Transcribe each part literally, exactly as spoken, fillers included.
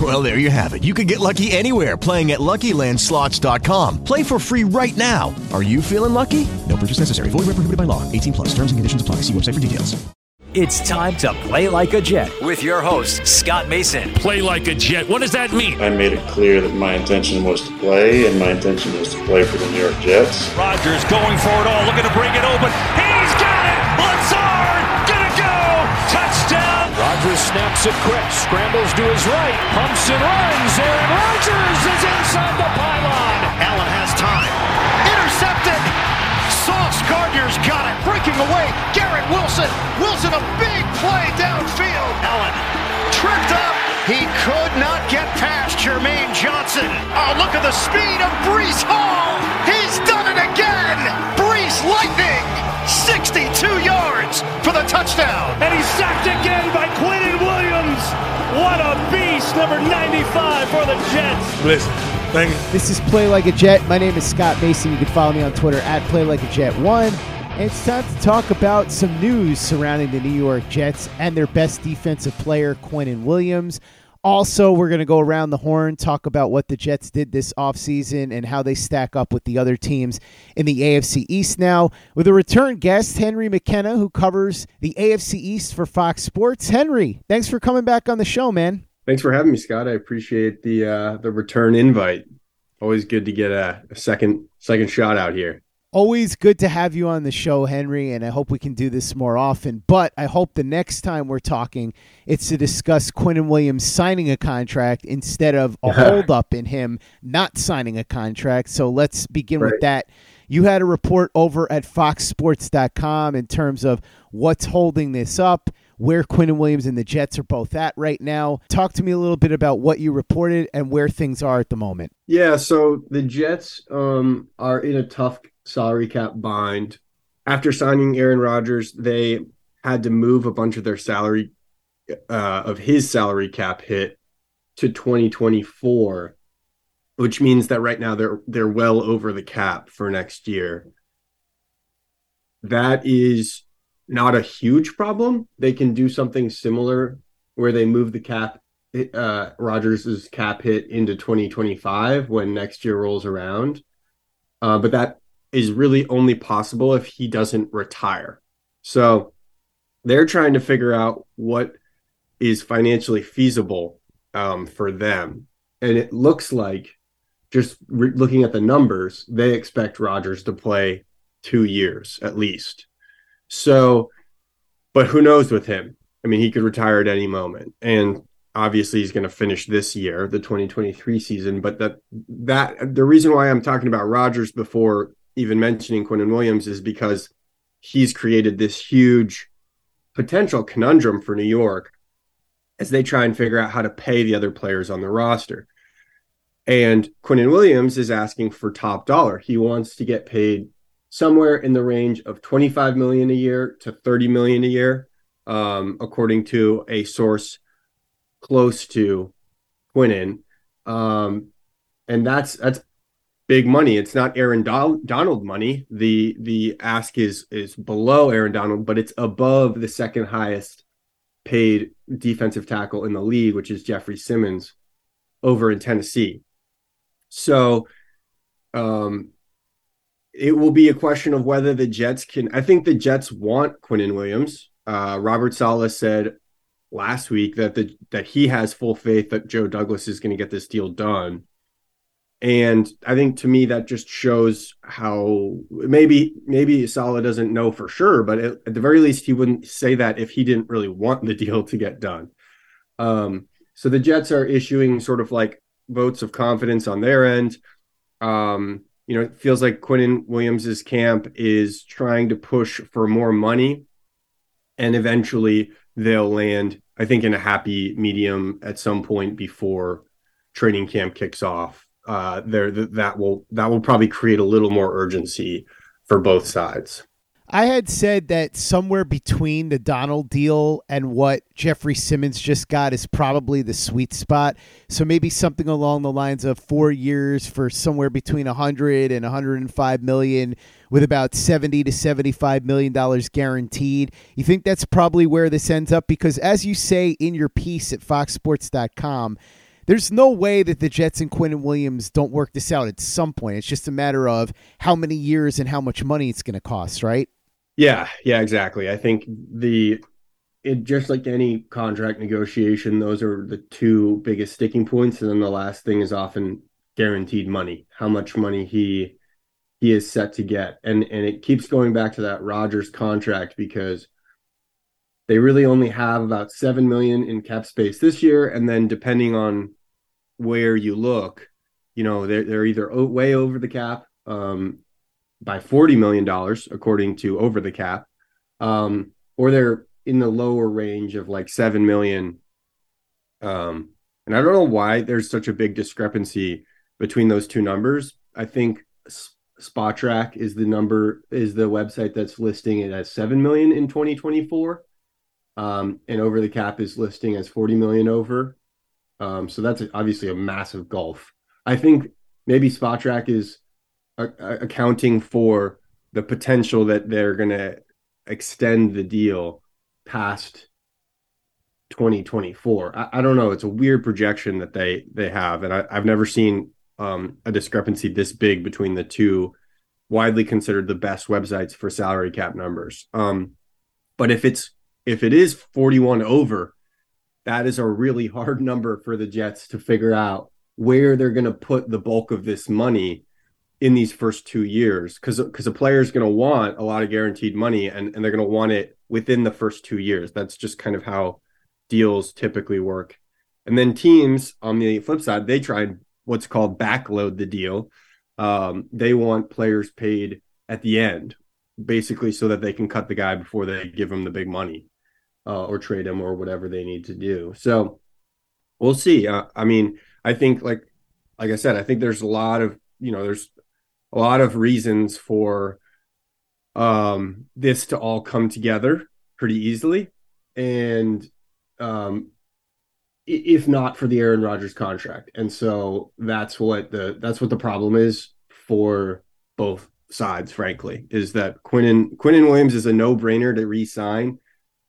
Well, there you have it. You can get lucky anywhere, playing at Lucky Land Slots dot com. Play for free right now. Are you feeling lucky? No purchase necessary. Void where prohibited by law. eighteen plus. Terms and conditions apply. See website for details. It's time to play like a Jet with your host, Scott Mason. Play like a Jet. What does that mean? I made it clear that my intention was to play, and my intention was to play for the New York Jets. Rodgers going for it all, looking to bring it open. He's got it! Lazard, gonna go! Touchdown! Rodgers snaps it quick, scrambles to his right, pumps and runs. Aaron Rodgers is inside the pylon. Allen has time. Intercepted! Sauce Gardner's got it. Breaking away, Garrett Wilson. Wilson, a big play downfield. Allen tripped up. He could not get past Jermaine Johnson. Oh, look at the speed of Breece Hall. He's done it again. Breece Lightning. sixty-two yards for the touchdown. And he's sacked again by Quinnen Williams. What a beast, number ninety-five for the Jets. Listen. This is Play Like a Jet. My name is Scott Mason. You can follow me on Twitter at Play Like A Jet one. And it's time to talk about some news surrounding the New York Jets and their best defensive player, Quinnen Williams. Also, we're going to go around the horn, talk about what the Jets did this offseason and how they stack up with the other teams in the A F C East now. With a return guest, Henry McKenna, who covers the A F C East for Fox Sports. Henry, thanks for coming back on the show, man. Thanks for having me, Scott. I appreciate the uh, the return invite. Always good to get a, a second second shot out here. Always good to have you on the show, Henry, and I hope we can do this more often. But I hope the next time we're talking, it's to discuss Quinnen Williams signing a contract instead of a holdup in him not signing a contract. So let's begin right with that. You had a report over at Fox Sports dot com in terms of what's holding this up, where Quinnen Williams and the Jets are both at right now. Talk to me a little bit about what you reported and where things are at the moment. Yeah, so the Jets um, are in a tough salary cap bind. After signing Aaron Rodgers, they had to move a bunch of their salary, uh, of his salary cap hit to twenty twenty-four, which means that right now they're they're well over the cap for next year. That is not a huge problem. They can do something similar where they move the cap, uh, Rodgers' cap hit into twenty twenty-five when next year rolls around. Uh, but that is really only possible if he doesn't retire. So they're trying to figure out what is financially feasible um, for them. And it looks like, just re- looking at the numbers, they expect Rodgers to play two years at least. So, but who knows with him? I mean, he could retire at any moment. And obviously he's going to finish this year, the twenty twenty-three season. But that that the reason why I'm talking about Rodgers before even mentioning Quinnen Williams is because he's created this huge potential conundrum for New York as they try and figure out how to pay the other players on the roster. And Quinnen Williams is asking for top dollar. He wants to get paid somewhere in the range of twenty-five million dollars a year to thirty million dollars a year, um, according to a source close to Quinnen. Um, and that's that's big money. It's not Aaron Donald money. The the ask is is below Aaron Donald, but it's above the second highest paid defensive tackle in the league, which is Jeffrey Simmons over in Tennessee. So um, it will be a question of whether the Jets can – I think the Jets want Quinnen Williams. Uh, Robert Saleh said last week that the that he has full faith that Joe Douglas is going to get this deal done. And I think to me that just shows how maybe maybe Saleh doesn't know for sure, but at, at the very least he wouldn't say that if he didn't really want the deal to get done. Um, so the Jets are issuing sort of like votes of confidence on their end. Um, you know, it feels like Quinnen Williams's camp is trying to push for more money, and eventually they'll land, I think, in a happy medium at some point before training camp kicks off. Uh, there th- that will that will probably create a little more urgency for both sides. I had said that somewhere between the Donald deal and what Jeffrey Simmons just got is probably the sweet spot. So maybe something along the lines of four years for somewhere between one hundred and one hundred five million, with about seventy to seventy-five million dollars guaranteed. You think that's probably where this ends up? Because as you say in your piece at fox sports dot com, there's no way that the Jets and Quinnen Williams don't work this out at some point. It's just a matter of how many years and how much money it's going to cost, right? Yeah, yeah, exactly. I think the it, just like any contract negotiation, those are the two biggest sticking points. And then the last thing is often guaranteed money, how much money he he is set to get. And, and it keeps going back to that Rodgers contract, because they really only have about seven million dollars in cap space this year. And then depending on where you look, you know, they're, they're either way over the cap um, by forty million dollars, according to Over the Cap, um, or they're in the lower range of like seven million dollars. Um, and I don't know why there's such a big discrepancy between those two numbers. I think Spotrac is the number, is the website that's listing it as seven million dollars in twenty twenty-four. Um, and Over the Cap is listing as forty million over. Um, so that's obviously a massive gulf. I think maybe Spotrac is a- a- accounting for the potential that they're going to extend the deal past twenty twenty-four. I-, I don't know. It's a weird projection that they, they have. And I- I've never seen um, a discrepancy this big between the two widely considered the best websites for salary cap numbers. Um, but if it's, If it is forty-one over, that is a really hard number for the Jets to figure out where they're going to put the bulk of this money in these first two years. Because because a player is going to want a lot of guaranteed money, and, and they're going to want it within the first two years. That's just kind of how deals typically work. And then teams, on the flip side, they try what's called backload the deal. Um, they want players paid at the end, basically so that they can cut the guy before they give him the big money. Uh, or trade him or whatever they need to do. So we'll see. Uh, I mean, I think like, like I said, I think there's a lot of, you know, there's a lot of reasons for um, this to all come together pretty easily. And um, if not for the Aaron Rodgers contract. And so that's what the, that's what the problem is for both sides, frankly, is that Quinnen, Quinnen Williams is a no brainer to re-sign.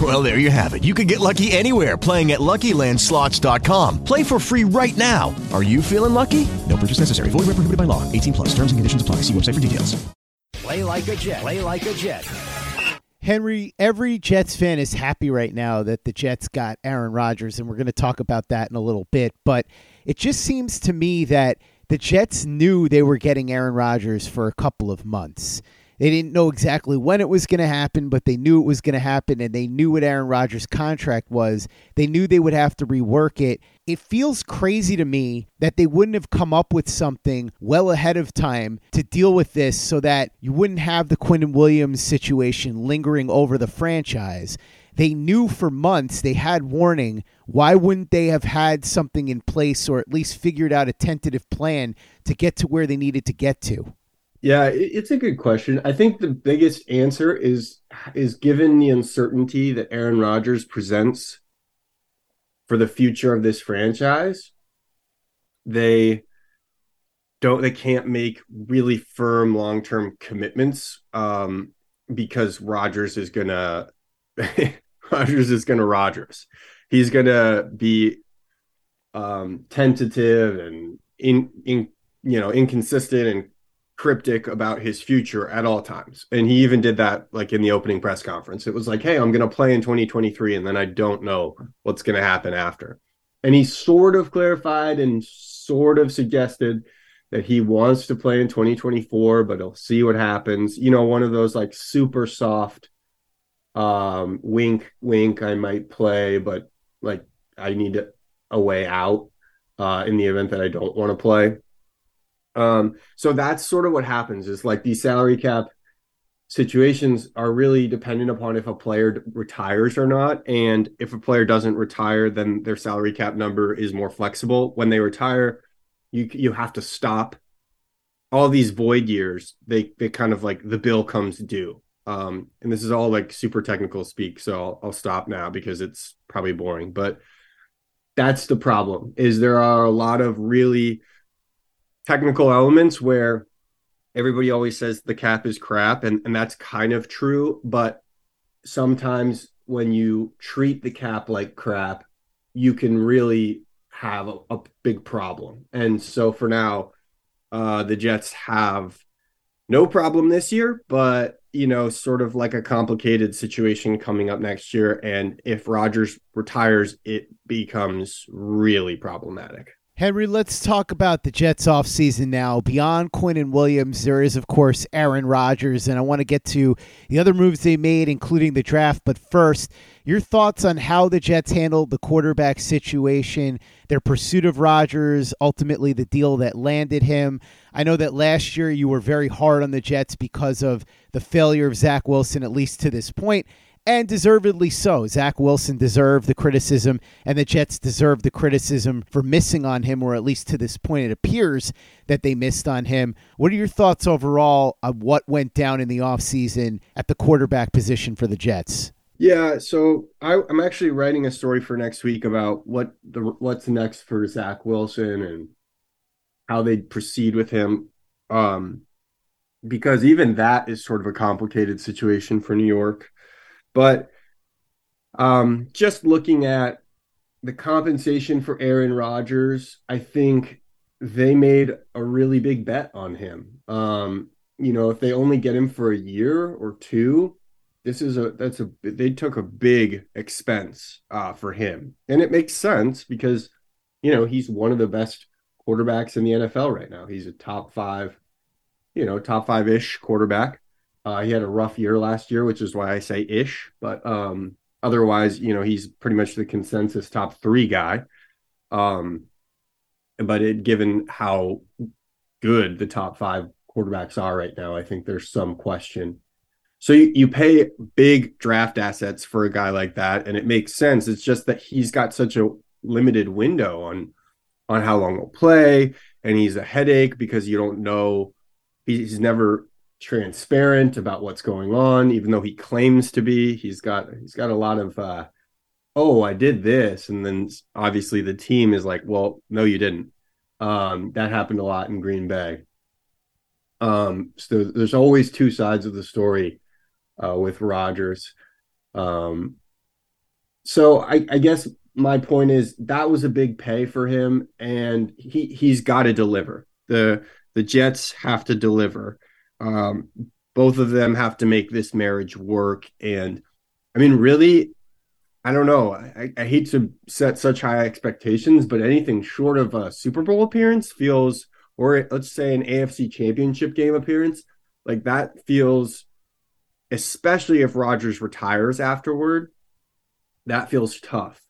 Well, there you have it. You can get lucky anywhere, playing at Lucky Land Slots dot com. Play for free right now. Are you feeling lucky? No purchase necessary. Void where prohibited by law. eighteen plus. Terms and conditions apply. See website for details. Play like a Jet. Play like a Jet. Henry, every Jets fan is happy right now that the Jets got Aaron Rodgers, and we're going to talk about that in a little bit. But it just seems to me that the Jets knew they were getting Aaron Rodgers for a couple of months. They didn't know exactly when it was going to happen, but they knew it was going to happen, and they knew what Aaron Rodgers' contract was. They knew they would have to rework it. It feels crazy to me that they wouldn't have come up with something well ahead of time to deal with this so that you wouldn't have the Quinnen Williams situation lingering over the franchise. They knew for months they had warning. Why wouldn't they have had something in place or at least figured out a tentative plan to get to where they needed to get to? Yeah, it's a good question. I think the biggest answer is is given the uncertainty that Aaron Rodgers presents for the future of this franchise, they don't they can't make really firm long-term commitments um, because Rodgers is gonna Rodgers is gonna Rodgers. He's gonna be um, tentative and in in you know inconsistent and cryptic about his future at all times. And he even did that like in the opening press conference. It was like, hey, I'm going to play in twenty twenty-three, and then I don't know what's going to happen after. And he sort of clarified and sort of suggested that he wants to play in twenty twenty-four, but he'll see what happens. You know, one of those like super soft um, wink, wink, I might play, but like I need a way out uh, in the event that I don't want to play. Um, so that's sort of what happens is like these salary cap situations are really dependent upon if a player retires or not. And if a player doesn't retire, then their salary cap number is more flexible. When they retire, you you have to stop all these void years. They they kind of like the bill comes due. Um, and this is all like super technical speak. So I'll, I'll stop now because it's probably boring, but that's the problem is there are a lot of really technical elements where everybody always says the cap is crap, and, and that's kind of true, but sometimes when you treat the cap like crap, you can really have a, a big problem. And so for now, uh, the Jets have no problem this year, but you know, sort of like a complicated situation coming up next year. And if Rodgers retires, it becomes really problematic. Henry, let's talk about the Jets offseason now. Beyond Quinnen Williams, there is, of course, Aaron Rodgers, and I want to get to the other moves they made, including the draft. But first, your thoughts on how the Jets handled the quarterback situation, their pursuit of Rodgers, ultimately the deal that landed him. I know that last year you were very hard on the Jets because of the failure of Zach Wilson, at least to this point. And deservedly so. Zach Wilson deserved the criticism, and the Jets deserved the criticism for missing on him, or at least to this point it appears that they missed on him. What are your thoughts overall on what went down in the offseason at the quarterback position for the Jets? Yeah, so I, I'm actually writing a story for next week about what the what's next for Zach Wilson and how they proceed with him, um, because even that is sort of a complicated situation for New York. But um, just looking at the compensation for Aaron Rodgers, I think they made a really big bet on him. Um, you know, if they only get him for a year or two, this is a that's a they took a big expense uh, for him, and it makes sense because you know he's one of the best quarterbacks in the N F L right now. He's a top five you know, top five-ish quarterback. Uh, he had a rough year last year, which is why I say ish. But um, otherwise, you know, he's pretty much the consensus top three guy. Um, but it, given how good the top five quarterbacks are right now, I think there's some question. So you, you pay big draft assets for a guy like that, and it makes sense. It's just that he's got such a limited window on on how long he'll play, and he's a headache because you don't know. He's never transparent about what's going on, even though he claims to be. He's got he's got a lot of, uh, oh, I did this. And then obviously the team is like, well, no, you didn't. Um, that happened a lot in Green Bay. Um, so there's always two sides of the story uh, with Rodgers. Um, so I, I guess my point is that was a big pay for him, and he, he's got to deliver. The the Jets have to deliver. Um, both of them have to make this marriage work. And I mean, really, I don't know. I, I hate to set such high expectations, but anything short of a Super Bowl appearance feels, or let's say an A F C championship game appearance, like that feels, especially if Rodgers retires afterward, that feels tough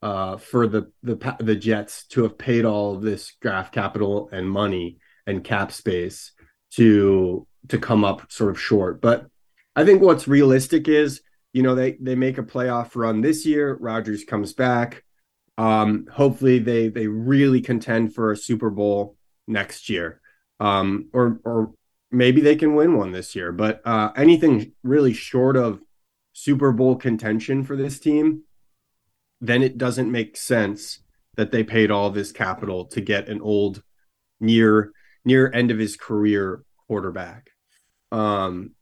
uh, for the, the the Jets to have paid all this draft capital and money and cap space to to come up sort of short. But I think what's realistic is, you know, they they make a playoff run this year. Rodgers comes back. Um, hopefully they they really contend for a Super Bowl next year, um, or or maybe they can win one this year. But uh, anything really short of Super Bowl contention for this team, then it doesn't make sense that they paid all this capital to get an old near. near end of his career quarterback. Um,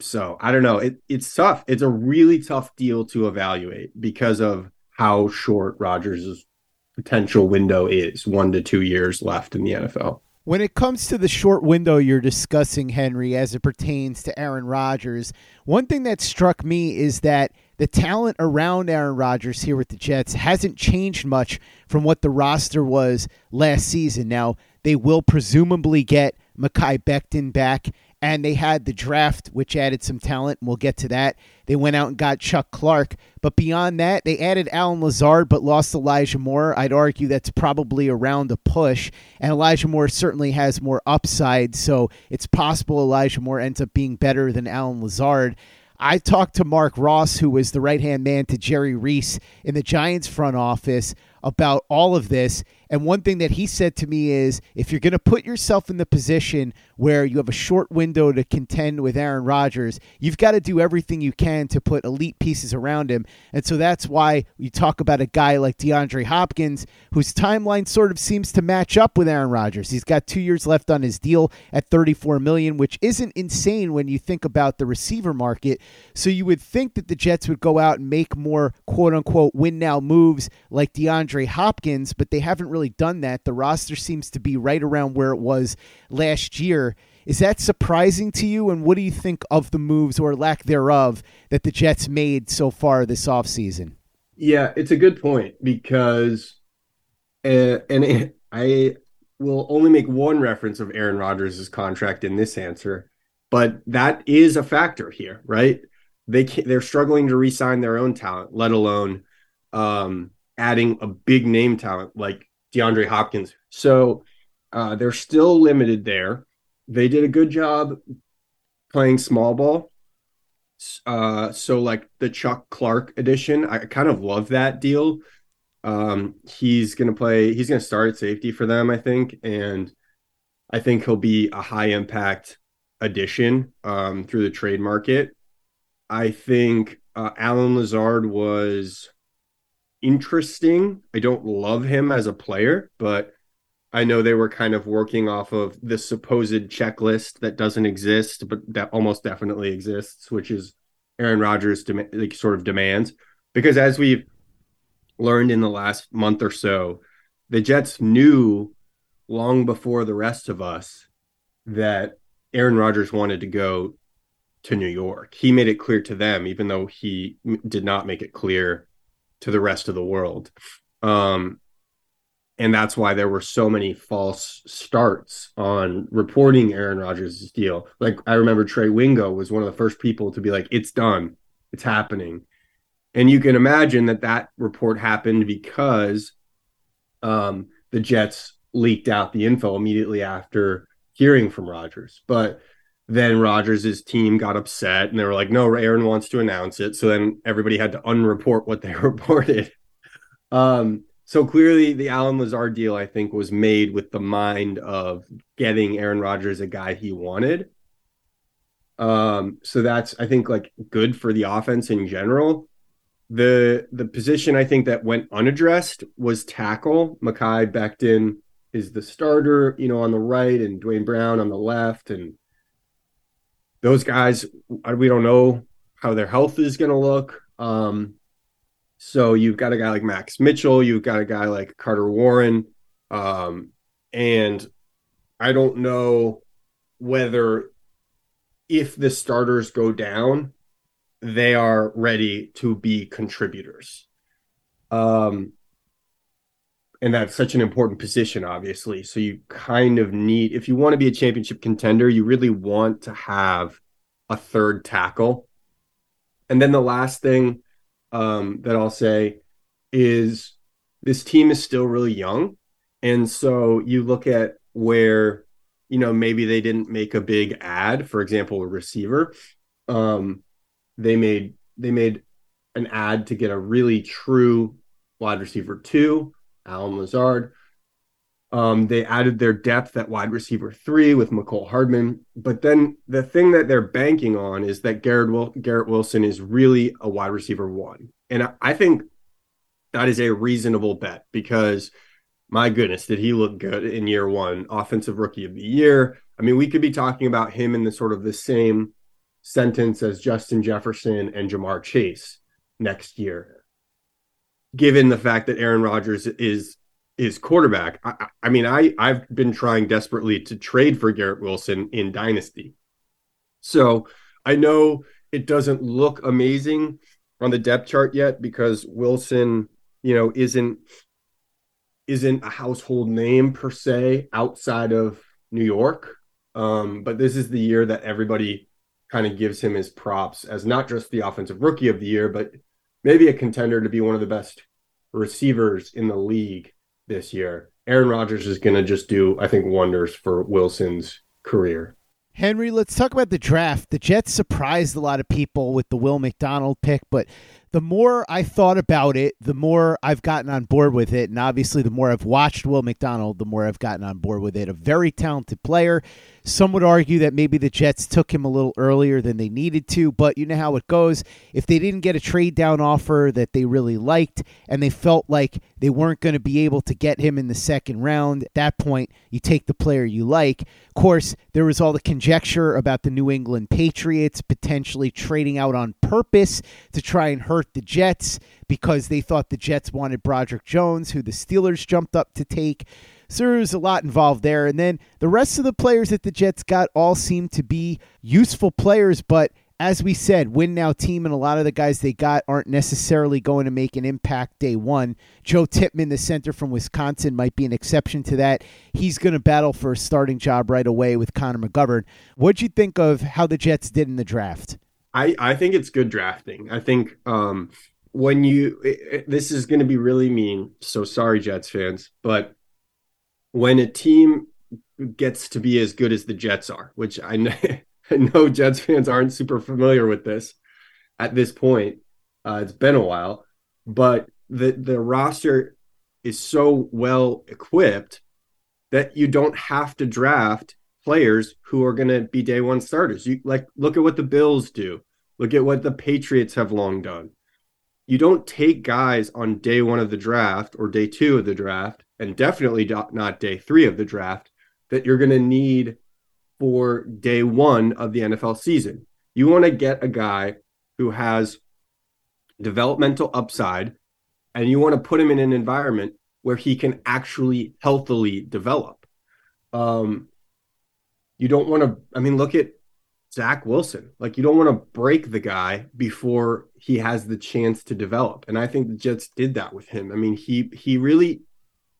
so I don't know. It, it's tough. It's a really tough deal to evaluate because of how short Rodgers' potential window is, one to two years left in the N F L. When it comes to the short window you're discussing, Henry, as it pertains to Aaron Rodgers, one thing that struck me is that the talent around Aaron Rodgers here with the Jets hasn't changed much from what the roster was last season. Now, they will presumably get Mekhi Becton back, and they had the draft, which added some talent, and we'll get to that. They went out and got Chuck Clark, but beyond that, they added Allen Lazard but lost Elijah Moore. I'd argue that's probably around a push, and Elijah Moore certainly has more upside, so it's possible Elijah Moore ends up being better than Allen Lazard. I talked to Mark Ross, who was the right-hand man to Jerry Reese in the Giants front office, about all of this. And one thing that he said to me is, if you're going to put yourself in the position where you have a short window to contend with Aaron Rodgers, you've got to do everything you can to put elite pieces around him. And so that's why you talk about a guy like DeAndre Hopkins, whose timeline sort of seems to match up with Aaron Rodgers. He's got two years left on his deal at thirty-four million dollars, which isn't insane when you think about the receiver market. So you would think that the Jets would go out and make more quote-unquote win-now moves like DeAndre Hopkins, but they haven't really done that. The roster seems to be right around where it was last year. Is that surprising to you? And what do you think of the moves or lack thereof that the Jets made so far this offseason? Yeah, it's a good point because, uh, and it, I will only make one reference of Aaron Rodgers' contract in this answer, but that is a factor here, right? They can't, they're struggling to re-sign their own talent, let alone, um, adding a big name talent like DeAndre Hopkins. So uh, they're still limited there. They did a good job playing small ball. Uh, so like the Chuck Clark edition, I kind of love that deal. Um, he's going to play, he's going to start at safety for them, I think. And I think he'll be a high impact addition um, through the trade market. I think uh, Allen Lazard was interesting. I don't love him as a player, but I know they were kind of working off of this supposed checklist that doesn't exist, but that almost definitely exists, which is Aaron Rodgers' dem- like sort of demands. Because as we've learned in the last month or so, the Jets knew long before the rest of us that Aaron Rodgers wanted to go to New York. He made it clear to them, even though he m- did not make it clear to the rest of the world. Um, And that's why there were so many false starts on reporting Aaron Rodgers' deal. Like, I remember Trey Wingo was one of the first people to be like, it's done, it's happening. And you can imagine that that report happened because um, the Jets leaked out the info immediately after hearing from Rodgers. But then Rodgers' team got upset and they were like, no, Aaron wants to announce it. So then everybody had to unreport what they reported. Um So clearly the Allen Lazard deal, I think, was made with the mind of getting Aaron Rodgers a guy he wanted. Um, so that's, I think, like good for the offense in general. The the position I think that went unaddressed was tackle. Mekhi Becton is the starter, you know, on the right, and Dwayne Brown on the left. And those guys, we don't know how their health is going to look. Um So you've got a guy like Max Mitchell, you've got a guy like Carter Warren, um, and I don't know whether if the starters go down, they are ready to be contributors. Um, and that's such an important position, obviously. So you kind of need, if you want to be a championship contender, you really want to have a third tackle. And then the last thing Um, that I'll say is this team is still really young. And so you look at where, you know, maybe they didn't make a big ad, for example, a receiver. Um, they made, they made an ad to get a really true wide receiver two, Allen Lazard. Um, they added their depth at wide receiver three with McCole Hardman. But then the thing that they're banking on is that Garrett, Wil- Garrett Wilson is really a wide receiver one. And I, I think that is a reasonable bet because, my goodness, did he look good in year one, offensive rookie of the year. I mean, we could be talking about him in the sort of the same sentence as Justin Jefferson and Jamar Chase next year, given the fact that Aaron Rodgers is – is quarterback. I, I mean, I, I've been trying desperately to trade for Garrett Wilson in Dynasty. So I know it doesn't look amazing on the depth chart yet because Wilson, you know, isn't, isn't a household name per se outside of New York. Um, but this is the year that everybody kind of gives him his props as not just the offensive rookie of the year, but maybe a contender to be one of the best receivers in the league this year. Aaron Rodgers is going to just do, I think, wonders for Wilson's career. Henry, let's talk about the draft. The Jets surprised a lot of people with the Will McDonald pick, but the more I thought about it, the more I've gotten on board with it. And obviously, the more I've watched Will McDonald, the more I've gotten on board with it. A very talented player. Some would argue that maybe the Jets took him a little earlier than they needed to, but you know how it goes. If they didn't get a trade down offer that they really liked and they felt like they weren't going to be able to get him in the second round, at that point, you take the player you like. Of course, there was all the conjecture about the New England Patriots potentially trading out on purpose to try and hurt the Jets because they thought the Jets wanted Broderick Jones, who the Steelers jumped up to take. So there was a lot involved there. And then the rest of the players that the Jets got all seemed to be useful players. But as we said, win now team and a lot of the guys they got aren't necessarily going to make an impact day one. Joe Tippmann, the center from Wisconsin, might be an exception to that. He's going to battle for a starting job right away with Connor McGovern. What'd you think of how the Jets did in the draft? I, I think it's good drafting. I think um, when you – this is going to be really mean. So sorry, Jets fans, but – when a team gets to be as good as the Jets are, which I know, I know Jets fans aren't super familiar with this at this point. Uh, it's been a while, but the, the roster is so well equipped that you don't have to draft players who are going to be day one starters. You like, look at what the Bills do. Look at what the Patriots have long done. You don't take guys on day one of the draft or day two of the draft, and definitely not day three of the draft, that you're going to need for day one of the N F L season. You want to get a guy who has developmental upside, and you want to put him in an environment where he can actually healthily develop. Um, you don't want to, I mean, look at Zach Wilson. Like, you don't want to break the guy before he has the chance to develop. And I think the Jets did that with him. I mean, he he really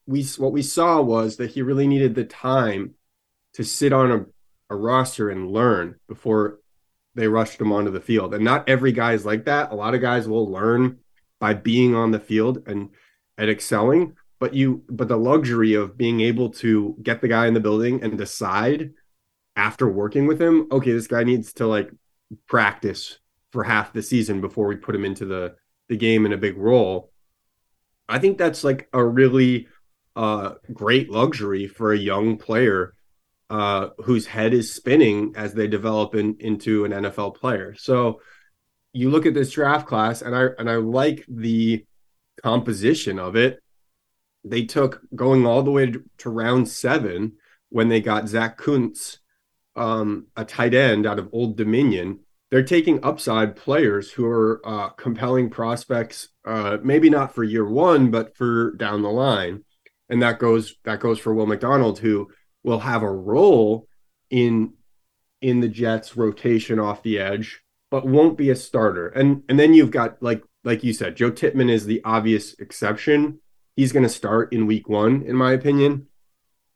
we what we saw was that he really needed the time to sit on a, a roster and learn before they rushed him onto the field. And not every guy is like that. A lot of guys will learn by being on the field and at excelling, but you but the luxury of being able to get the guy in the building and decide after working with him, okay, this guy needs to like practice for half the season before we put him into the, the game in a big role. I think that's like a really uh, great luxury for a young player uh, whose head is spinning as they develop in, into an N F L player. So you look at this draft class, and I and I like the composition of it. They took going all the way to round seven when they got Zach Kuntz, um, a tight end out of Old Dominion. They're taking upside players who are uh, compelling prospects, uh, maybe not for year one, but for down the line. And that goes that goes for Will McDonald, who will have a role in in the Jets' rotation off the edge, but won't be a starter. And and then you've got, like like you said, Joe Tippmann is the obvious exception. He's going to start in week one, in my opinion.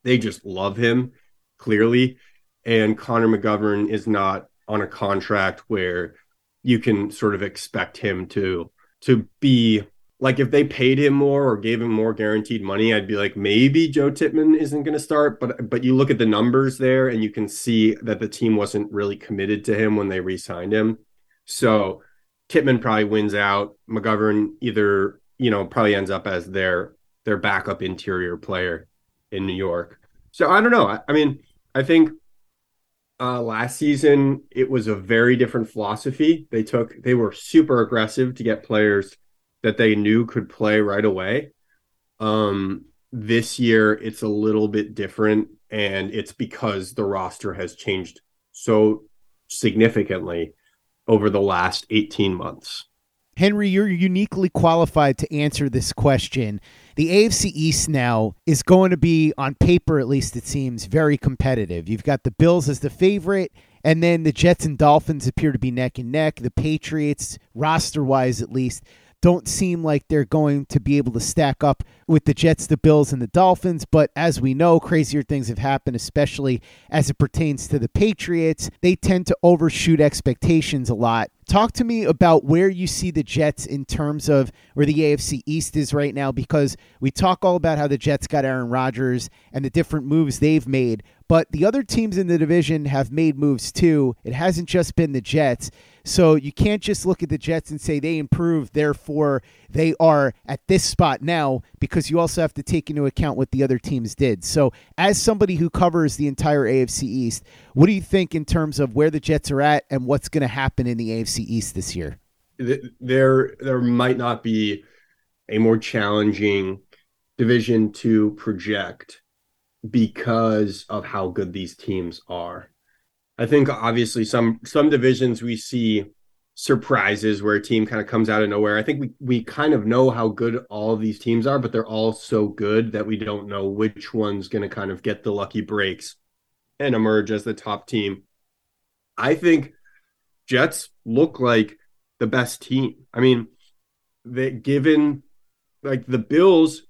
They just love him, clearly. And Connor McGovern is not on a contract where you can sort of expect him to to be like, if they paid him more or gave him more guaranteed money, I'd be like, maybe Joe Tippmann isn't going to start, but but you look at the numbers there and you can see that the team wasn't really committed to him when they re-signed him. So Tippmann probably wins out. McGovern either, you know, probably ends up as their their backup interior player in New York. So I don't know. I, I mean, I think Uh, last season, it was a very different philosophy. They took, they were super aggressive to get players that they knew could play right away. Um, this year, it's a little bit different, and it's because the roster has changed so significantly over the last eighteen months. Henry, you're uniquely qualified to answer this question. The A F C East now is going to be, on paper at least it seems, very competitive. You've got the Bills as the favorite, and then the Jets and Dolphins appear to be neck and neck. The Patriots, roster-wise at least, don't seem like they're going to be able to stack up with the Jets, the Bills, and the Dolphins. But as we know, crazier things have happened, especially as it pertains to the Patriots. They tend to overshoot expectations a lot. Talk to me about where you see the Jets in terms of where the A F C East is right now, because we talk all about how the Jets got Aaron Rodgers and the different moves they've made, but the other teams in the division have made moves too. It hasn't just been the Jets. So you can't just look at the Jets and say they improved, therefore they are at this spot now, because you also have to take into account what the other teams did. So as somebody who covers the entire A F C East, what do you think in terms of where the Jets are at and what's going to happen in the A F C East this year? There there might not be a more challenging division to project because of how good these teams are. I think obviously some some divisions we see surprises where a team kind of comes out of nowhere. I think we we kind of know how good all of these teams are, but they're all so good that we don't know which one's going to kind of get the lucky breaks and emerge as the top team. I think Jets look like the best team. I mean, they, given like the Bills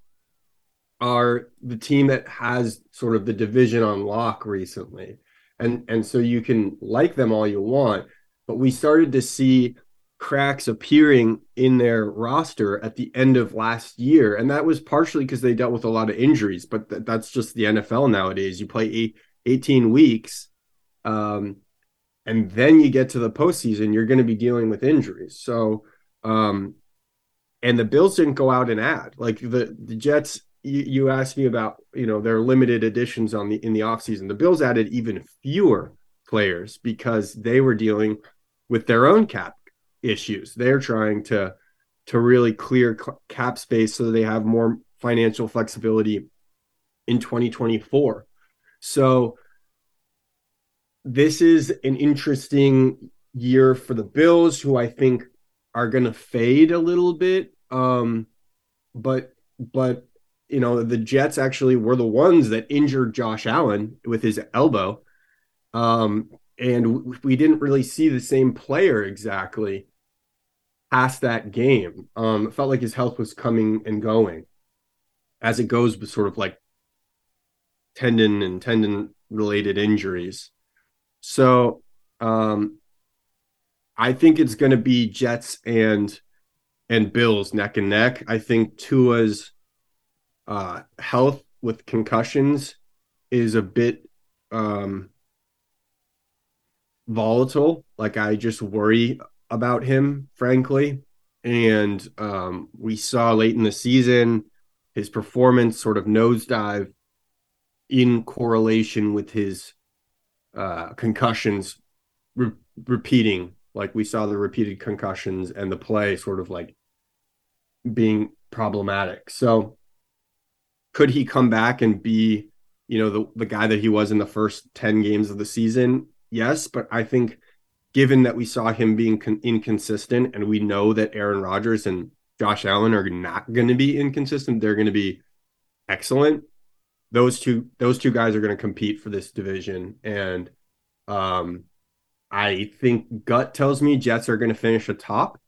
are the team that has sort of the division on lock recently. And, and so you can like them all you want, but we started to see cracks appearing in their roster at the end of last year. And that was partially because they dealt with a lot of injuries, but th- that's just the N F L nowadays. You play eight, eighteen weeks. Um, And then you get to the postseason, you're going to be dealing with injuries. So, um, and the Bills didn't go out and add. Like the, the Jets, you, you asked me about, you know, their limited additions on the in the offseason. The Bills added even fewer players because they were dealing with their own cap issues. They're trying to to really clear cap space so that they have more financial flexibility in twenty twenty-four. So this is an interesting year for the Bills, who I think are going to fade a little bit. Um, but, but you know, the Jets actually were the ones that injured Josh Allen with his elbow. Um, and we didn't really see the same player exactly past that game. Um, it felt like his health was coming and going. as it goes with sort of like tendon and tendon related injuries. So um, I think it's going to be Jets and and Bills neck and neck. I think Tua's uh, health with concussions is a bit um, volatile. Like, I just worry about him, frankly. And um, we saw late in the season his performance sort of nosedive in correlation with his uh, concussions re- repeating. Like, we saw the repeated concussions and the play sort of like being problematic. So could he come back and be, you know, the, the guy that he was in the first ten games of the season? Yes, but I think given that we saw him being con- inconsistent, and we know that Aaron Rodgers and Josh Allen are not going to be inconsistent, they're going to be excellent. Those two, those two guys are going to compete for this division. And um, I think gut tells me Jets are going to finish atop,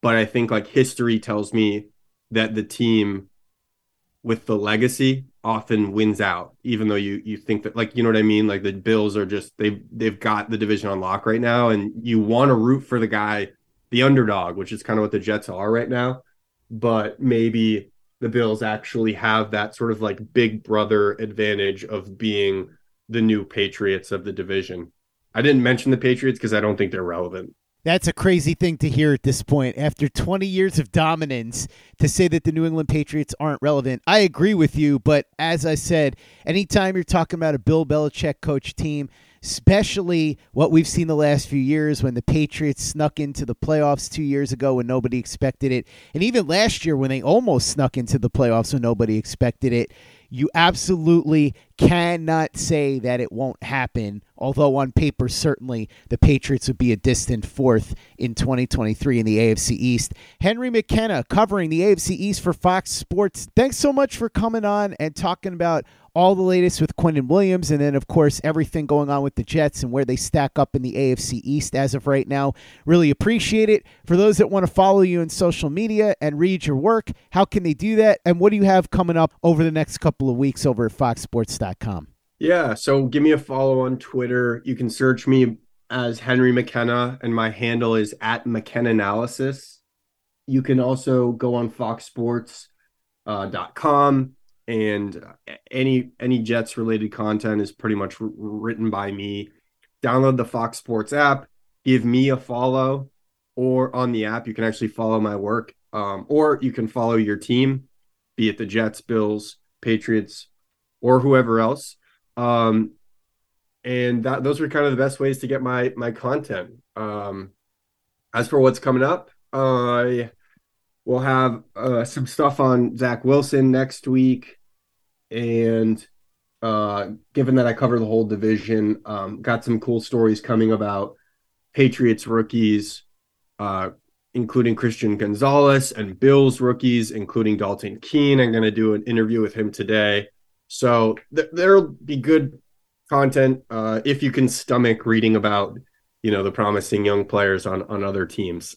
but I think like history tells me that the team with the legacy often wins out, even though you, you think that, like, you know what I mean? Like, the Bills are just, they've, they've got the division on lock right now, and you want to root for the guy, the underdog, which is kind of what the Jets are right now. But maybe the Bills actually have that sort of like big brother advantage of being the new Patriots of the division. I didn't mention the Patriots because I don't think they're relevant. That's a crazy thing to hear at this point. After twenty years of dominance, to say that the New England Patriots aren't relevant, I agree with you. But as I said, anytime you're talking about a Bill Belichick coach team, especially what we've seen the last few years when the Patriots snuck into the playoffs two years ago when nobody expected it, and even last year when they almost snuck into the playoffs when nobody expected it, you absolutely cannot say that it won't happen, although on paper, certainly, the Patriots would be a distant fourth in twenty twenty-three in the A F C East. Henry McKenna covering the A F C East for Fox Sports. Thanks so much for coming on and talking about all the latest with Quinnen Williams, and then, of course, everything going on with the Jets and where they stack up in the A F C East as of right now. Really appreciate it. For those that want to follow you on social media and read your work, how can they do that? And what do you have coming up over the next couple of weeks over at Fox Sports dot com? Yeah, so give me a follow on Twitter. You can search me as Henry McKenna, and my handle is at McKenna Analysis. You can also go on Fox Sports dot com. And any any Jets related content is pretty much r- written by me. Download the Fox Sports app, give me a follow, or on the app you can actually follow my work, um, or you can follow your team, be it the Jets, Bills, Patriots, or whoever else. Um, and that, those are kind of the best ways to get my my content. Um, as for what's coming up, uh, yeah. We'll have uh, some stuff on Zach Wilson next week. And uh, given that I cover the whole division, um, got some cool stories coming about Patriots rookies, uh, including Christian Gonzalez, and Bills rookies, including Dalton Keene. I'm going to do an interview with him today. So th- there'll be good content uh, if you can stomach reading about, you know, the promising young players on, on other teams.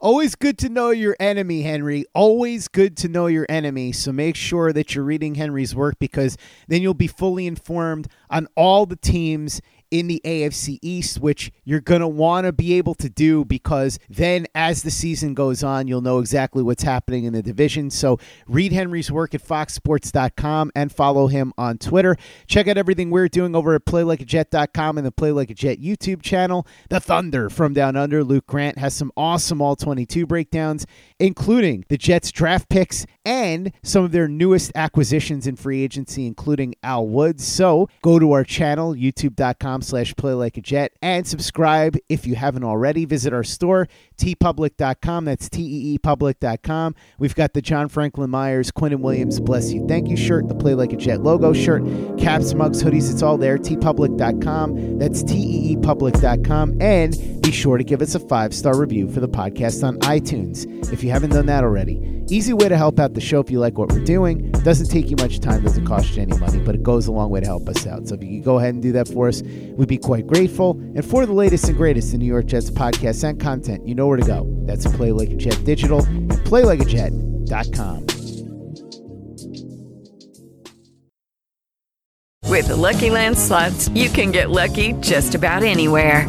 Always good to know your enemy, Henry. Always good to know your enemy. So make sure that you're reading Henry's work, because then you'll be fully informed on all the teams in the A F C East, which you're going to want to be able to do, because then as the season goes on, you'll know exactly what's happening in the division. So read Henry's work at Fox Sports dot com and follow him on Twitter. Check out everything we're doing over at Play Like A Jet dot com and the Play Like a Jet YouTube channel. The Thunder from Down Under, Luke Grant, has some awesome all twenty-two breakdowns, including the Jets draft picks and some of their newest acquisitions in free agency, including Al Woods. So go to our channel, YouTube dot com slash Play Like A Jet, and subscribe if you haven't already. Visit our store, tee public dot com. That's T E E public dot com. We've got the John Franklin Myers, Quinnen Williams, Bless You, Thank You shirt, the Play Like a Jet logo shirt, caps, mugs, hoodies. It's all there, tee public dot com. That's T E E public dot com. And be sure to give us a five-star review for the podcast on iTunes if you haven't done that already. Easy way to help out the show if you like what we're doing. Doesn't take you much time, doesn't cost you any money, but it goes a long way to help us out. So if you could go ahead and do that for us, we'd be quite grateful. And for the latest and greatest in New York Jets podcasts and content, you know where to go. That's Play Like a Jet Digital and Play Like A Jet dot com. With Lucky Land Slots, you can get lucky just about anywhere.